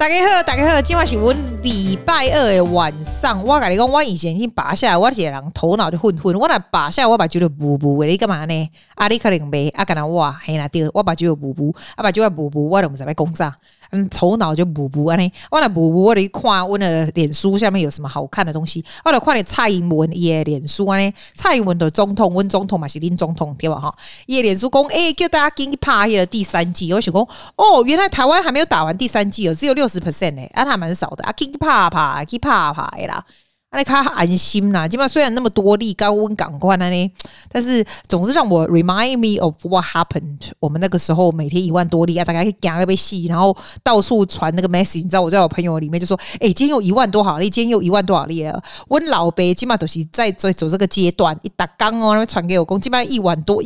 大家好，今晚是我礼拜二的晚上。我跟你讲，我以前已经拔下来，我一个人头脑就混，我若拔下来，我目睭就模糊的。你干嘛呢？啊，你可能袂啊，干那我嘿啦对，我目睭就模糊，啊目睭也模糊，我都唔知要讲啥，头脑就模糊安尼。我若模糊，我就看我的脸书下面有什么好看的东西，我就看你蔡英文伊的脸书安尼。蔡英文的总统，阮总统嘛是恁总统对吧？哈，伊的脸书讲，叫大家紧去拍迄个第三季。我想讲，哦，原来台湾还没有打完第三季哦，只有60%嘞，啊，还蛮少的啊，去怕的啦，啊，你较安心啦。基本上虽然那么多例高温港关的呢，但是总是让我 remind me of what happened。我们那个时候每天1万多例啊，大概去讲个被戏，然后到处传那个 message。你知道我在我朋友里面就说，今天又1万多好例，今天又1万多好例了。我老伯基本上都是在走这个阶段，一打刚哦，传给我公，基本上1万多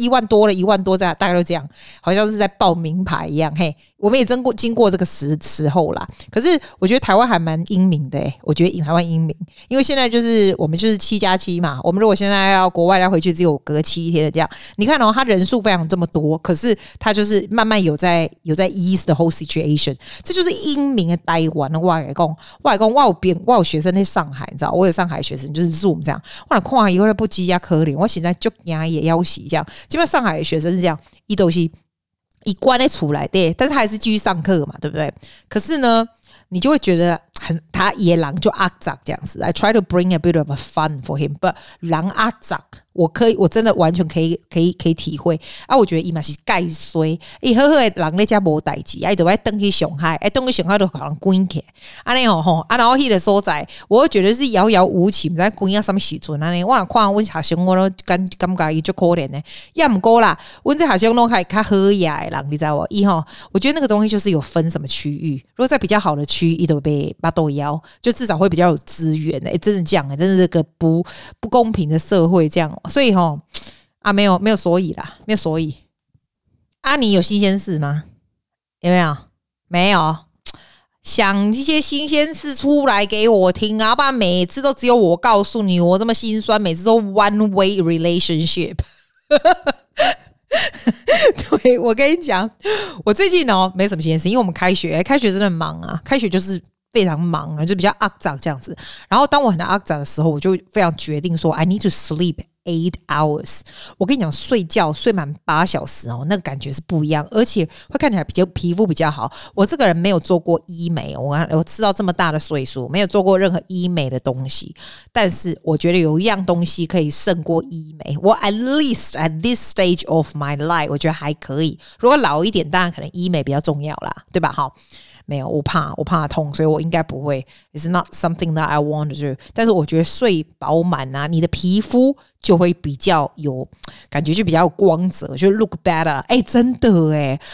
了，1万多在大概都这样，好像是在报名牌一样，嘿。我们也经过这个时候啦，可是我觉得台湾还蛮英明的我觉得台湾英明，因为现在就是我们就是7+7嘛，我们如果现在要国外要回去，只有隔7天的这样。你看哦，他人数非常这么多，可是他就是慢慢有在 ease the whole situation， 这就是英明的台湾。我来讲，我有学生在上海，你知道，我有上海学生就是 Zoom 这样，我来看以后不积压可怜，我现在就牙也要洗这样。基本上上海的学生是这样，伊都是。一关在厝内底，但是他还是继续上课嘛，对不对？可是呢，你就会觉得他也狼就阿杂这样子。I try to bring a bit of a fun for him, but 狼阿杂，我真的完全可以体会啊！我觉得伊嘛是介衰，伊好好的人咧家无代志，伊就爱登去上海，登去上海就可能关起来。安尼吼，然后迄个所在，我会觉得是遥遥无期，唔知关到什么时阵安尼。我若看阮学生，我都感觉伊足可怜呢。也唔过啦，阮这学生拢还较好呀的人，你知道无？伊吼，我觉得那个东西就是有分什么区域，如果在比较好的区，伊就被巴肚枵，就至少会比较有资源的。真的这样，真的是个不公平的社会这样。所以吼啊，没有所以啦，没有所以。啊，你有新鲜事吗？有没有？没有。想一些新鲜事出来给我听啊！不然每次都只有我告诉你，我这么心酸，每次都 one way relationship 。对，我跟你讲，我最近哦没什么新鲜事，因为我们开学真的忙啊，开学就是。非常忙就比较肮脏这样子。然后当我很肮脏的时候，我就非常决定说 I need to sleep 8 hours。 我跟你讲，睡满8小时哦，那个感觉是不一样，而且会看起来皮肤比较好。我这个人没有做过医美，我吃到这么大的岁数没有做过任何医美的东西，但是我觉得有一样东西可以胜过医美。我 at least at this stage of my life 我觉得还可以，如果老一点当然可能医美比较重要啦，对吧？好，没有，我怕痛，所以我应该不会。It's not something that I want to do。但是我觉得睡饱满啊，你的皮肤就会比较有感觉，就比较有光泽，就 look better。真的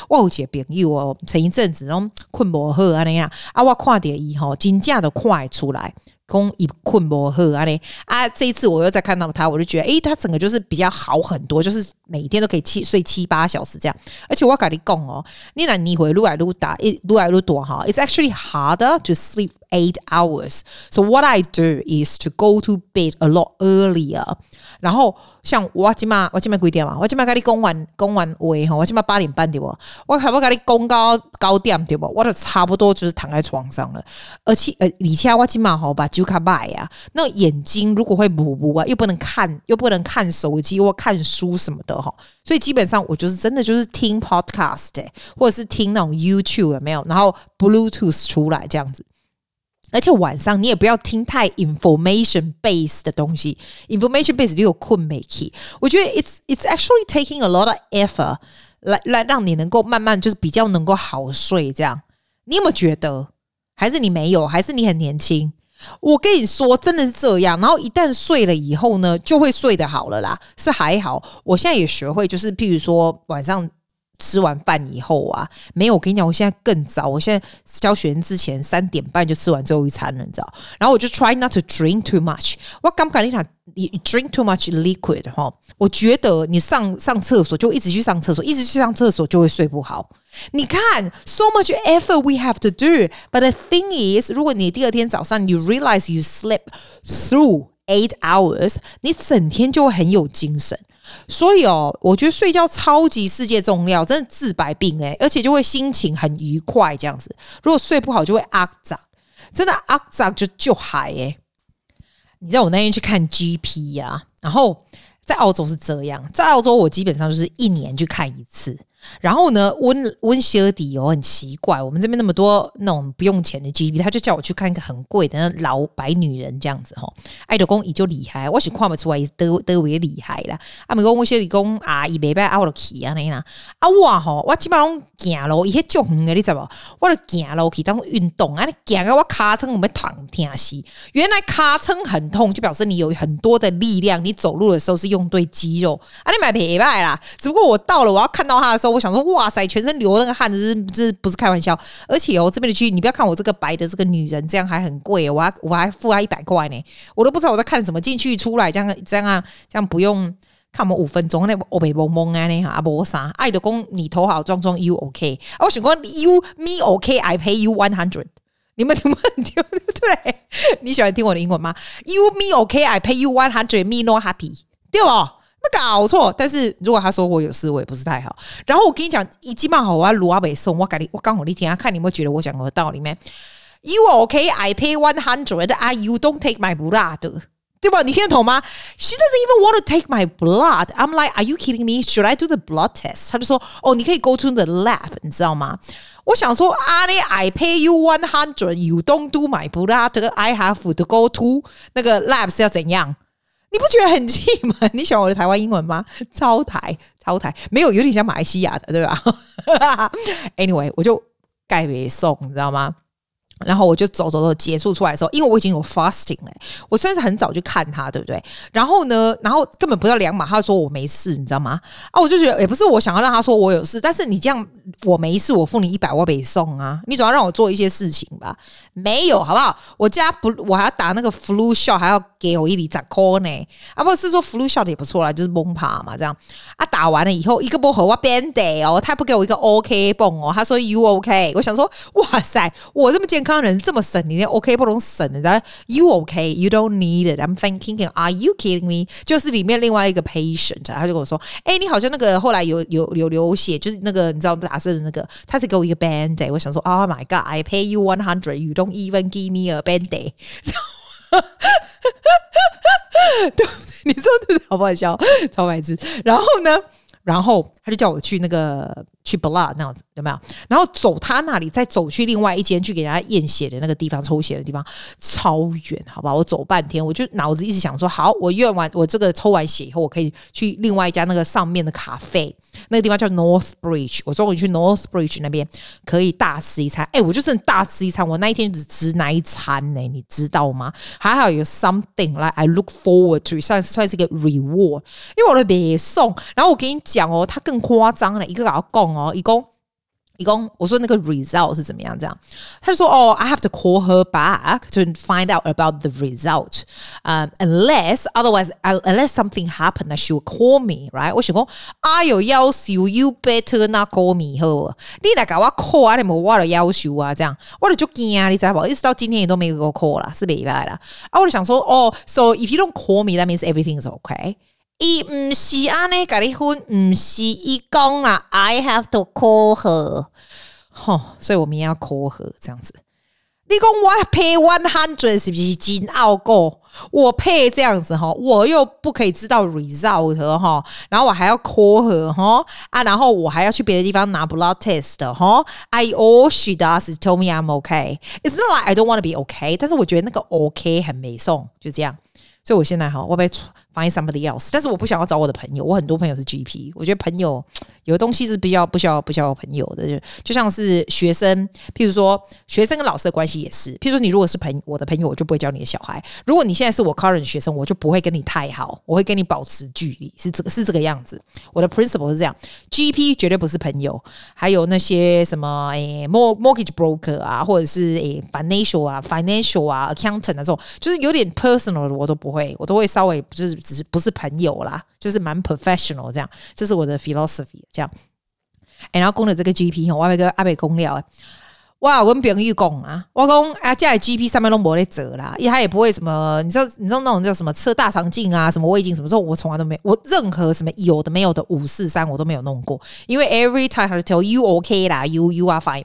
我有一个朋友哦，前一阵子拢困不好安尼啊，我看到伊吼，真正都看得出来。讲伊困不好安尼啊，这一次我又再看到他，我就觉得他整个就是比较好很多，就是每天都可以睡7-8小时这样。而且我跟你讲哦，你若年岁愈来愈大哈 ，It's actually harder to sleep 8 hours. So what I do is to go to bed a lot earlier. 然后像我今麦几点嘛？我今麦跟你讲完话我今麦8点半对不？我差不多跟你讲到9点对不？我就差不多就是躺在床上了。而且我今麦吼把酒卡买啊，那眼睛如果会模糊啊，又不能看手机或看书什么的哈，所以基本上我就是真的就是听 podcast 或者是听那种 YouTube 有没有？然后 Bluetooth 出来这样子。而且晚上你也不要听太 information based 的东西 ，information based 就有困美气。我觉得 it's actually taking a lot of effort 来让你能够慢慢就是比较能够好睡这样。你有没有觉得？还是你没有？还是你很年轻？我跟你说，真的是这样。然后一旦睡了以后呢，就会睡得好了啦，是还好。我现在也学会，就是譬如说晚上。吃完饭以后啊，没有，我跟你讲，我现在更早，我现在教学生之前3点半就吃完最后一餐了，你知道？然后我就 try not to drink too much。我刚刚你 drink too much liquid 哈，我觉得你上厕所就一直去上厕所就会睡不好。你看 ，so much effort we have to do, but the thing is， 如果你第二天早上 you realize you slept through 8 hours， 你整天就会很有精神。所以哦，我觉得睡觉超级世界重要，真的治百病欸，而且就会心情很愉快这样子。如果睡不好就会阿杂，真的阿杂就嗨欸。你知道我那天去看 GP 啊，然后在澳洲是这样，在澳洲我基本上就是一年去看一次。然后呢，温小弟有很奇怪，我们这边那么多那种不用钱的 GP， 他就叫我去看一个很贵的那老白女人这样子吼。爱德公伊就厉害，我是看不出来伊德维厉害啦。阿美公温小弟公啊，伊袂歹，阿我就去啊那啦。啊我吼，我基本拢行路，伊迄足远的，你知无？我就行路去当运动啊，行到我尻川我们痛疼死。原来尻川很痛，就表示你有很多的力量，你走路的时候是用对肌肉。啊，你买袂歹啦。只不过我到了，我要看到他的时候。我想说哇塞，全身流那个汗，这不是开玩笑。而且哦，这边的区域你不要看我这个白的这个女人，这样还很贵，我还付她100块呢，我都不知道我在看什么，进去出来这样不用看我们5分钟，那我被蒙蒙啊那哈阿伯啥爱的公，你头好壮壮 ，you OK？ 啊，我想说 you me OK，I、pay you 100。你们对不对？你喜欢听我的英文吗 ？You me OK，I、pay you 100，me no happy， 对不？没搞错，但是如果他说我有事，我也不是太好。然后我跟你讲，一基本好，我要卢阿北送我讲你，我刚好你听，看你有没有觉得我讲的道理没 ？You OK? I pay 100. I you don't take my blood， 对吧？你听得懂吗 ？She doesn't even want to take my blood. I'm like, are you kidding me? Should I do the blood test? 他就说，哦，你可以 go to the lab， 你知道吗？我想说，阿咧 ，I pay you 100. You don't do my blood. I have to go to 那个 lab 是要怎样？你不觉得很气吗？你喜欢我的台湾英文吗？超台，没有，有点像马来西亚的，对吧？Anyway， 我就盖北送，你知道吗？然后我就走，结束出来的时候，因为我已经有 fasting 了，我算是很早去看他，对不对？然后呢，根本不到2码，他说我没事，你知道吗？啊，我就觉得也不是我想要让他说我有事，但是你这样我没事，我付你100，我北送啊，你总要让我做一些事情吧？没有，好不好？我还要打那个 flu shot， 还要给我110块呢。啊，不是说 flu shot 也不错啦，就是崩趴嘛，这样啊，打完了以后一个波和我 band 哦，他不给我一个 OK 泵哦，他说 you OK， 我想说哇塞，我这么健康。人这么省，你连 OK 不能省，你知道 ？You OK? You don't need it. I'm thinking, are you kidding me? 就是里面另外一个 patient， 他就跟我说：“哎、欸，你好像那个后来有流血，就是那个你知道打针的那个，他是给我一个 bandaid。”我想说 ：“Oh my god! I pay you 100. You don't even give me a bandaid。”对，你说对不对？好不好笑？超白痴。然后他就叫我去 blood 那样子，有没有？然后走他那里，再走去另外一间去给人家验血的那个地方，抽血的地方，超远，好吧？我走半天，我就脑子一直想说，好，我验完我这个抽完血以后，我可以去另外一家那个上面的咖啡，那个地方叫 Northbridge。我终于去 Northbridge 那边可以大吃一餐，哎，我就真的大吃一餐。我那一天只吃那一餐呢，你知道吗？还好有 something like I look forward to， 算是一个 reward， 因为我的没送。然后我跟你讲哦，他更夸张了，一个老公。哦，一共，我说那个 result 是怎么样？这样，他就说哦 ，I have to call her back to find out about the result. Unless something happened, that she will call me, right? 我想讲，哎呦，夭壽 ，you better not call me， 好，你来给我 call 啊，你们我了夭壽啊，这样，我了就惊啊，你知道不？一直到今天也都没有给我 call 啦，是没办啦。啊，我就想说，哦 ，so if you don't call me, that means everything is okay.伊唔是安尼，甲你分唔是伊讲啦。I have to call her， 吼，所以我明天要 call her 这样子。你讲我 pay 100是不是真傲够？我 pay 这样子哈，我又不可以知道 result 哈，然后我还要 call her 哈啊，然后我还要去别的地方拿 blood test 哈。All she does is tell me I'm okay. It's not like I don't want to be okay， 但是我觉得那个 OK 很没送，就这样。所以我现在哈，我被 find somebody else， 但是我不想要找我的朋友，我很多朋友是 GP， 我觉得朋友有的东西是比较不需要朋友的，就像是学生，譬如说学生跟老师的关系也是，譬如说你如果是我的朋友，我就不会教你的小孩；如果你现在是我 current 学生，我就不会跟你太好，我会跟你保持距离，是这个样子。我的 principle 是这样 ，GP 绝对不是朋友，还有那些什么mortgage broker 啊，或者是financial 啊 accountant 啊这种，就是有点 personal 的我都不会，我都会稍微就是只是不是朋友啦，就是蛮 professional 这样，这是我的 philosophy 这样。然后讲了这个 GP， 我还没跟阿北公聊，我有跟朋友讲啊，我讲啊，这 GP 上面都没在做啦，他也不会什么，你知道那种叫什么测大肠镜啊，什么胃镜什么时候，我从来都没，我任何什么有的没有的543我都没有弄过，因为 every time 他就 tell you OK 啦 ，you are fine。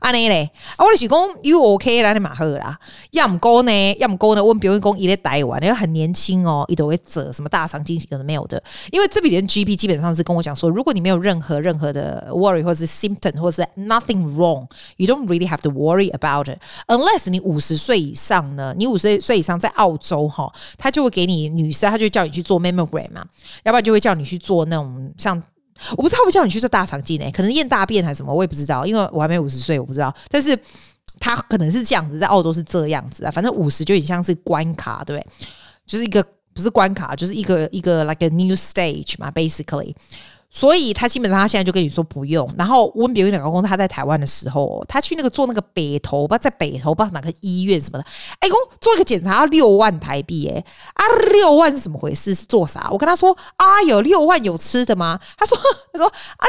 啊呢嘞，啊我就是讲 you OK 啦，你嘛好啦。要么讲呢，我朋友讲伊在台湾，因为很年轻哦，伊都会做什么大肠镜有的没有的。因为这边的 GP 基本上是跟我讲说，如果你没有任何的 worry 或是 symptom 或是 nothing wrong，you don't really have to worry about it unless 你50岁以上呢，你50岁以上在澳洲哈、哦，他就会给你女生，他就会叫你去做 mammogram 嘛，要不然就会叫你去做那种像。我不知道不叫你去做大肠镜可能验大便还是什么，我也不知道，因为我还没50岁，我不知道。但是他可能是这样子，在澳洲是这样子啊，反正50就有点像是关卡，对不对？就是一个不是关卡，就是一个 like a new stage 嘛 ，basically。所以他基本上他现在就跟你说不用。然后温比有两个公司，他在台湾的时候，他去那个做那个北投不知道哪个医院什么的，哎，公做一个检查要6万台币，哎，啊6万是怎么回事？是做啥？我跟他说啊，有6万有吃的吗？他说啊，你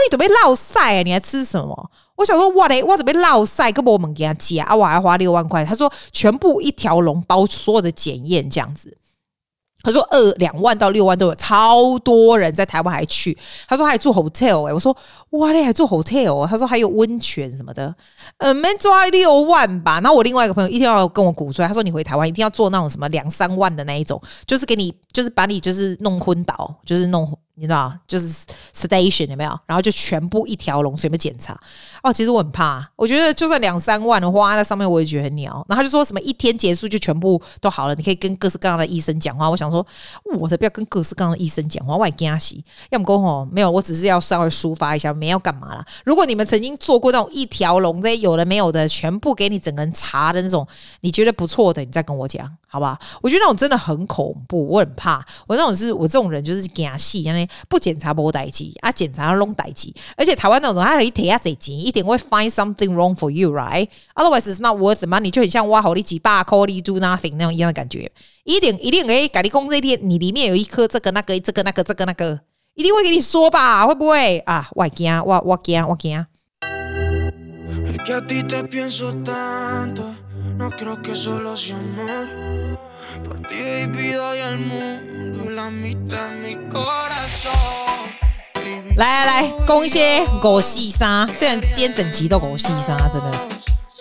准备落晒，你还吃什么？我想说哇嘞，我准备落晒，根本我们给他寄啊，我还要花6万块。他说全部一条龙包所有的检验这样子。他说2万到6万都有，超多人在台湾还去。他说还住 hotel 我说哇嘞还住 hotel 他说还有温泉什么的，没抓6万吧。然后我另外一个朋友一定要跟我鼓吹，他说你回台湾一定要做那种什么2-3万的那一种，就是给你就是把你就是弄昏倒，就是弄你知道就是 station 有没有？然后就全部一条龙随便检查。哦，其实我很怕，我觉得就算2-3万的花在上面，我也觉得很鸟。然后他就说什么一天结束就全部都好了，你可以跟各式各样的医生讲话。我想说，我才不要跟各式各样的医生讲话，我也怕死。要么说吼，没有，我只是要稍微抒发一下，没要干嘛啦。如果你们曾经做过那种一条龙这些有的没有的，全部给你整个人查的那种，你觉得不错的，你再跟我讲，好吧？我觉得那种真的很恐怖，我很怕。我这种人就是怕死那样。不检查没事情啊，检查都事情，而且台湾那种他你拿很多钱一定会 find something wrong for you right otherwise it's not worth the money， 就很像我给你几百块你 do nothing 那种一样的感觉，一定会跟你说这天你里面有一颗这个那个这个那个这个那个，一定会给你说吧，会不会啊？我怕Es que a ti te pienso tanto No creo que solo sea amor Por ti baby doy el mundo Y la mitad de mi corazón 来讲一些543，虽然今天整集都543，真的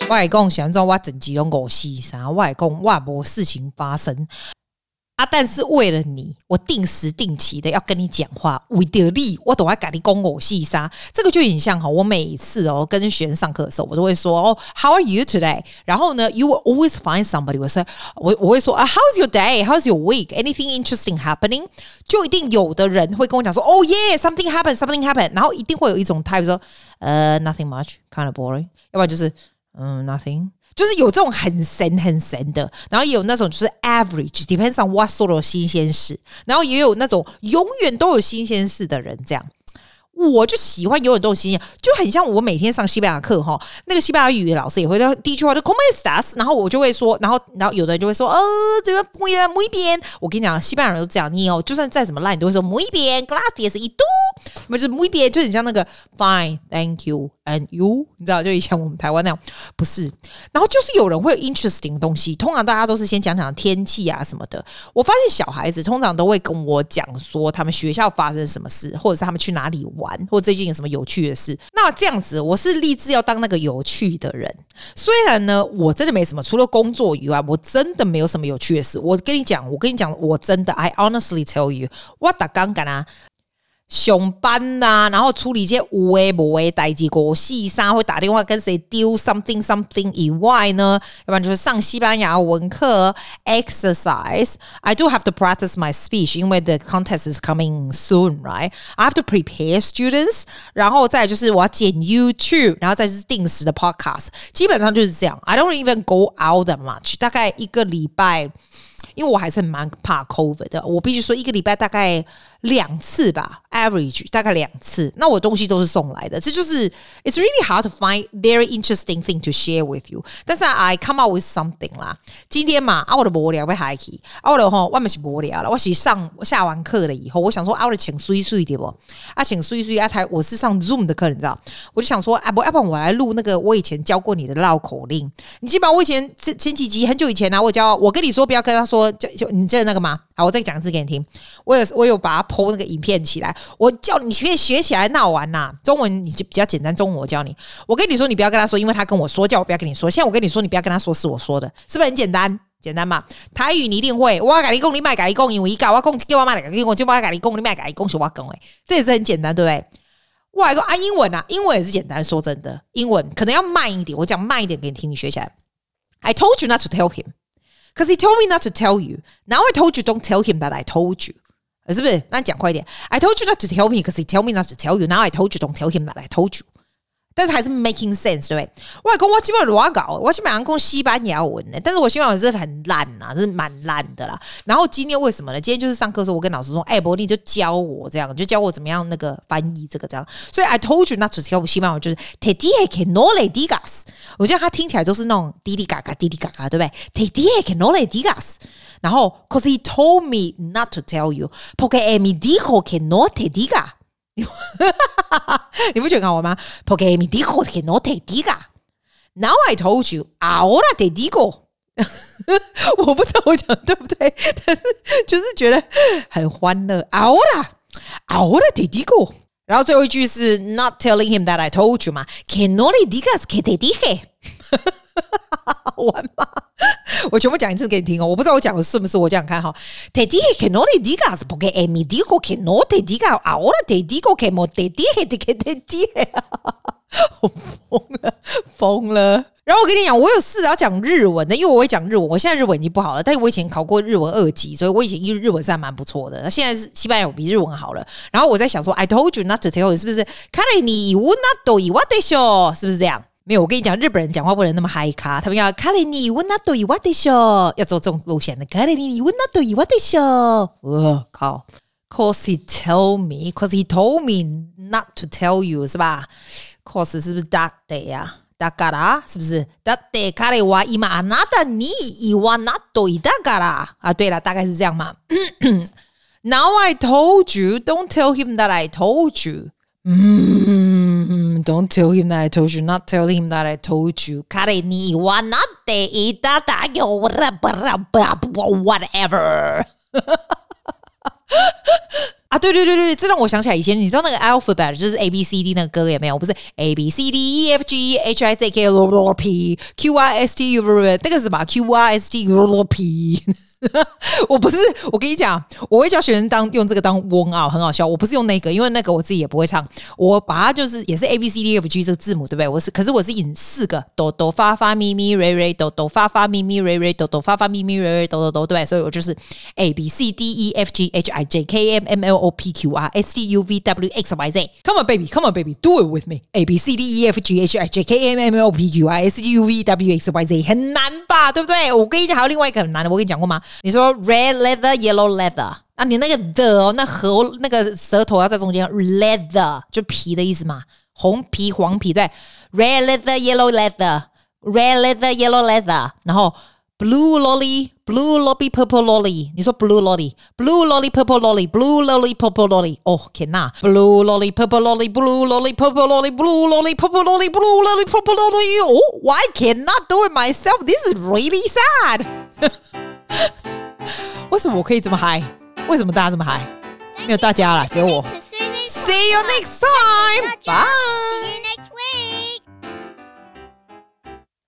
我跟你说想说我整集都543，我跟你说我没事情发生啊！但是为了你，我定时定期的要跟你讲话，为了你，我都要跟你讲543。这个就很像我每次哦跟学生上课的时候，我都会说哦 ，How are you today？ 然后呢 ，You will always find somebody。我会说啊 ，How's your day？ How's your week？ Anything interesting happening？ 就一定有的人会跟我讲说哦 ，Yeah，something happened，something happened。然后一定会有一种 type 说nothing much，kind of boring。要不然就是nothing。就是有这种很神的，然后也有那种就是 average depends on what sort of 新鲜事，然后也有那种永远都有新鲜事的人，这样我就喜欢永远都有新鲜，就很像我每天上西班牙课哈，那个西班牙语的老师也会说第一句话就 Como estás， 然后我就会说，然后有的人就会说这个muy bien，我跟你讲西班牙人都这样，你哦就算再怎么烂你都会说muy bien gracias y tú，就是 muy bien 就很像那个 fine thank you。And you， 你知道，就以前我们台湾那样，不是。然后就是有人会有 interesting 的东西，通常大家都是先讲天气啊什么的。我发现小孩子通常都会跟我讲说他们学校发生什么事，或者是他们去哪里玩，或者最近有什么有趣的事。那这样子，我是立志要当那个有趣的人。虽然呢，我真的没什么，除了工作以外，我真的没有什么有趣的事。我跟你讲，我真的 ，I honestly tell you， 我每天干啊。上班啦、啊，然后处理一些有的没的代志，543会打电话跟谁丢 something 以外呢，要不然就是上西班牙文课 exercise。I do have to practice my speech， 因为 the contest is coming soon, right? I have to prepare students。然后再来就是我要剪 YouTube， 然后再就是定时的 podcast， 基本上就是这样。I don't even go out that much。大概一个礼拜。因为我还是蛮怕 COVID 的，我必须说一个礼拜大概2次吧 ，average 大概2次。那我东西都是送来的，这就是 it's really hard to find very interesting thing to share with you。但是 I come out with something 啦。今天嘛，我的无聊被害去，我的吼，我们是无聊了。我是下完课了以后，我想说，我的请水水的不？请水水啊！我是上 Zoom 的课，你知道？我就想说，要不然我来录那个我以前教过你的绕口令。你记得我以前前几集很久以前啊，我教我跟你说不要跟他说，你记得那个吗？好，我再讲一次给你听。我有把它po那个影片起来，我叫你学起来闹完啦。中文你就比较简单，中文我教你。我跟你说，你不要跟他说，因为他跟我说，叫我不要跟你说。现在我跟你说，你不要跟他说是我说的，是不是很简单？简单嘛。台语你一定会，我跟你说，你别跟他说，因为他跟我说，叫我不要跟他说，就不要跟他说，你别跟他说，是我说的。这也是很简单，对不对？我还说啊，英文啊，英文也是简单。说真的，英文可能要慢一点，我讲慢一点给你听，你学起来。I told you not to tell him, because he told me not to tell you. Now I told you don't tell him that I told you.是不是？那你讲快一点。I told you not to tell me because he told me not to tell you. Now I told you don't tell him that I told you. 但是还是 making sense， 对不对？我讲我基本乱搞，我基本上讲西班牙文的，但是我西班牙文是很烂呐、是蛮烂的啦。然后今天为什么呢？今天就是上课的时候，我跟老师说：“伯利就教我这样，就教我怎么样那个翻译这个这样。”所以 I told you not to tell me 西班牙文就是 te dije que no le digas。我觉得他听起来都是那种滴滴嘎嘎滴滴嘎嘎，对不对 ？te dije que no le digas。然后 ，cause he told me not to tell you, porque él me dijo que no te diga 。你不觉得很好玩吗 ？Porque él me dijo que no te diga. Now I told you, ahora te digo. 我不知道我讲对不对，但是就是觉得很欢乐。Ahora te digo. 然后最后一句是 not telling him that I told you 嘛 ，que no le digas que te dije 。玩吗？我全部讲一次给你听哦，我不知道我讲的顺不顺，我讲看哈。Te dije que no le digas porque él me dijo que no te diga. Ahora te digo que no te dije que te dije. 我疯了，疯了。然后我跟你讲，我有事要讲日文的，因为我会讲日文。我现在日文已经不好了，但是我以前考过日文2级，所以我以前日文是还蛮不错的。现在西班牙我比日文好了。然后我在想说 ，I told you not to tell you， 是不是？看来你无那多一万的笑，是不是这样？没有，我跟你讲，日本人讲话不能那么嗨咖，他们要卡雷尼温纳多伊瓦的秀，要走这种路线的。卡雷尼温纳多伊瓦的秀，我靠 ！Cause he told me, cause he told me not to tell you， 是吧 ？Cause 是不是だって呀？だから是不是？だって彼は今あなたに言わなといたから啊，对了，大概是这样嘛。Now I told you, don't tell him that I told you. Don't tell him that I told you. Not tell him that I told you. 彼に言わなっていただよ whatever 。啊，对对对对，这让我想起来以前，你知道那个 alphabet 就是 A B C D 那个歌有没有？不是 A B C D E F G H I J K L P Q R S T U V 那个是什么 ？Q R S T U P 。我不是，我跟你讲，我会教学生用这个当 warm up， 很好笑。我不是用那个，因为那个我自己也不会唱，我把它就是也是 A B C D F G 这个字母，对不对？可是我是引4个哆哆发发咪咪瑞瑞哆哆发发咪咪瑞瑞哆哆发发咪咪瑞瑞哆哆哆，对不对？所以我就是 A B C D E F G H I J K M M L O P Q R S T U V W X Y Z。Come on baby, come on baby, do it with me. A B C D E F G H I J K M M L O P Q R S T U V W X Y Z， 很难吧？对不对？我跟你讲，还有另外一个很难的，我跟你讲过吗？你说 red leather, yellow leather 啊，你那个的哦，那个舌头要在中间 ，leather 就皮的意思嘛，红皮、黄皮，对 ，red leather, yellow leather, red leather, yellow leather， 然后 blue lolly, blue lolly, purple lolly， 你说 blue lolly, blue lolly, purple lolly, blue lolly, purple lolly， 哦，天哪 ，blue lolly, purple lolly, blue lolly, purple lolly, blue lolly, purple lolly, blue lolly, purple lolly， 哦 ，why cannot do it myself? This is really sad 。为什么我可以这么嗨？为什么大家这么嗨？没有大家啦，只有我。See you next time. Bye.